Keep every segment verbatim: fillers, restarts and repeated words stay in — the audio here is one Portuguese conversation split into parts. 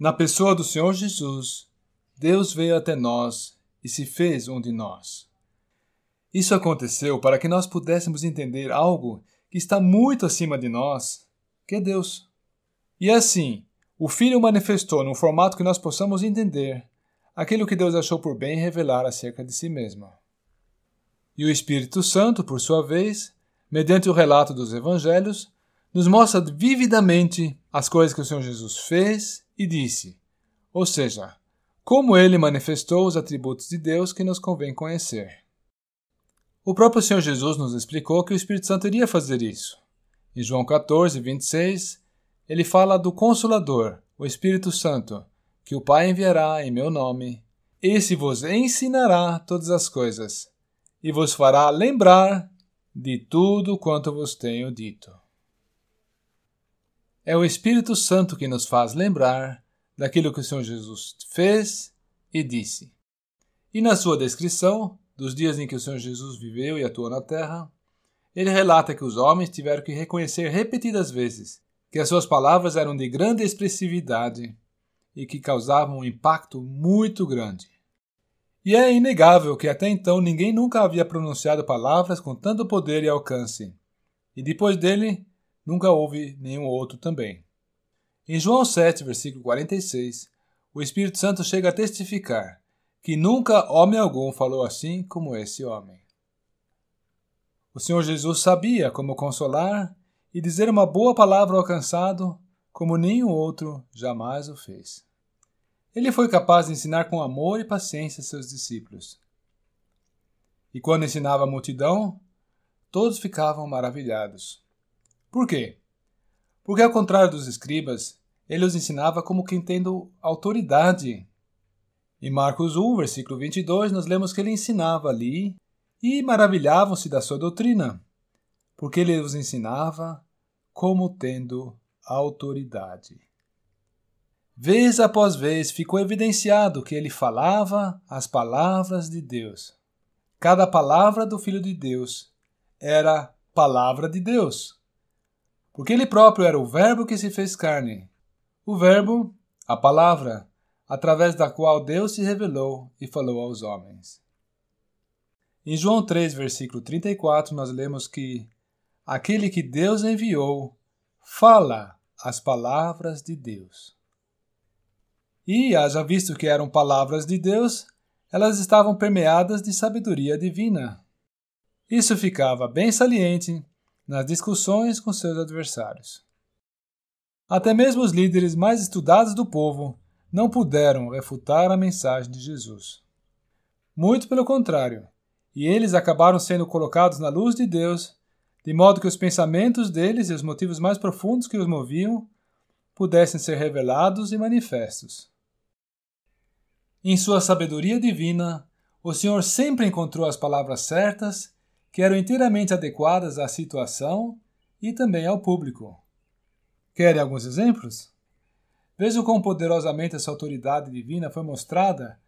Na pessoa do Senhor Jesus, Deus veio até nós e se fez um de nós. Isso aconteceu para que nós pudéssemos entender algo que está muito acima de nós, que é Deus. E assim, o Filho manifestou num formato que nós possamos entender aquilo que Deus achou por bem revelar acerca de si mesmo. E o Espírito Santo, por sua vez, mediante o relato dos Evangelhos, nos mostra vividamente as coisas que o Senhor Jesus fez e disse, ou seja, como ele manifestou os atributos de Deus que nos convém conhecer. O próprio Senhor Jesus nos explicou que o Espírito Santo iria fazer isso. Em João quatorze, vinte e seis, ele fala do Consolador, o Espírito Santo, que o Pai enviará em meu nome. Esse vos ensinará todas as coisas e vos fará lembrar de tudo quanto vos tenho dito. É o Espírito Santo que nos faz lembrar daquilo que o Senhor Jesus fez e disse. E na sua descrição, dos dias em que o Senhor Jesus viveu e atuou na terra, ele relata que os homens tiveram que reconhecer repetidas vezes que as suas palavras eram de grande expressividade e que causavam um impacto muito grande. E é inegável que até então ninguém nunca havia pronunciado palavras com tanto poder e alcance. E depois dele, nunca houve nenhum outro também. Em João sete, versículo quarenta e seis, o Espírito Santo chega a testificar que nunca homem algum falou assim como esse homem. O Senhor Jesus sabia como consolar e dizer uma boa palavra ao cansado como nenhum outro jamais o fez. Ele foi capaz de ensinar com amor e paciência seus discípulos. E quando ensinava a multidão, todos ficavam maravilhados. Por quê? Porque, ao contrário dos escribas, ele os ensinava como quem tendo autoridade. Em Marcos um, versículo vinte e dois, nós lemos que ele ensinava ali e maravilhavam-se da sua doutrina, porque ele os ensinava como tendo autoridade. Vez após vez ficou evidenciado que ele falava as palavras de Deus. Cada palavra do Filho de Deus era palavra de Deus, porque ele próprio era o Verbo que se fez carne. O Verbo, a palavra, através da qual Deus se revelou e falou aos homens. Em João três, versículo trinta e quatro, nós lemos que aquele que Deus enviou fala as palavras de Deus. E, haja visto que eram palavras de Deus, elas estavam permeadas de sabedoria divina. Isso ficava bem saliente nas discussões com seus adversários. Até mesmo os líderes mais estudados do povo não puderam refutar a mensagem de Jesus. Muito pelo contrário, e eles acabaram sendo colocados na luz de Deus, de modo que os pensamentos deles e os motivos mais profundos que os moviam pudessem ser revelados e manifestos. Em sua sabedoria divina, o Senhor sempre encontrou as palavras certas que eram inteiramente adequadas à situação e também ao público. Querem alguns exemplos? Vejam como poderosamente essa autoridade divina foi mostrada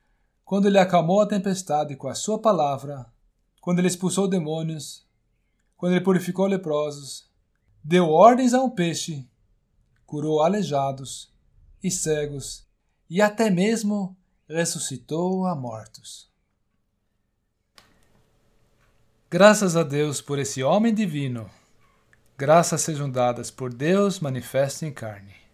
quando ele acalmou a tempestade com a sua palavra, quando ele expulsou demônios, quando ele purificou leprosos, deu ordens a um peixe, curou aleijados e cegos e até mesmo ressuscitou a mortos. Graças a Deus por esse homem divino. Graças sejam dadas por Deus manifesto em carne.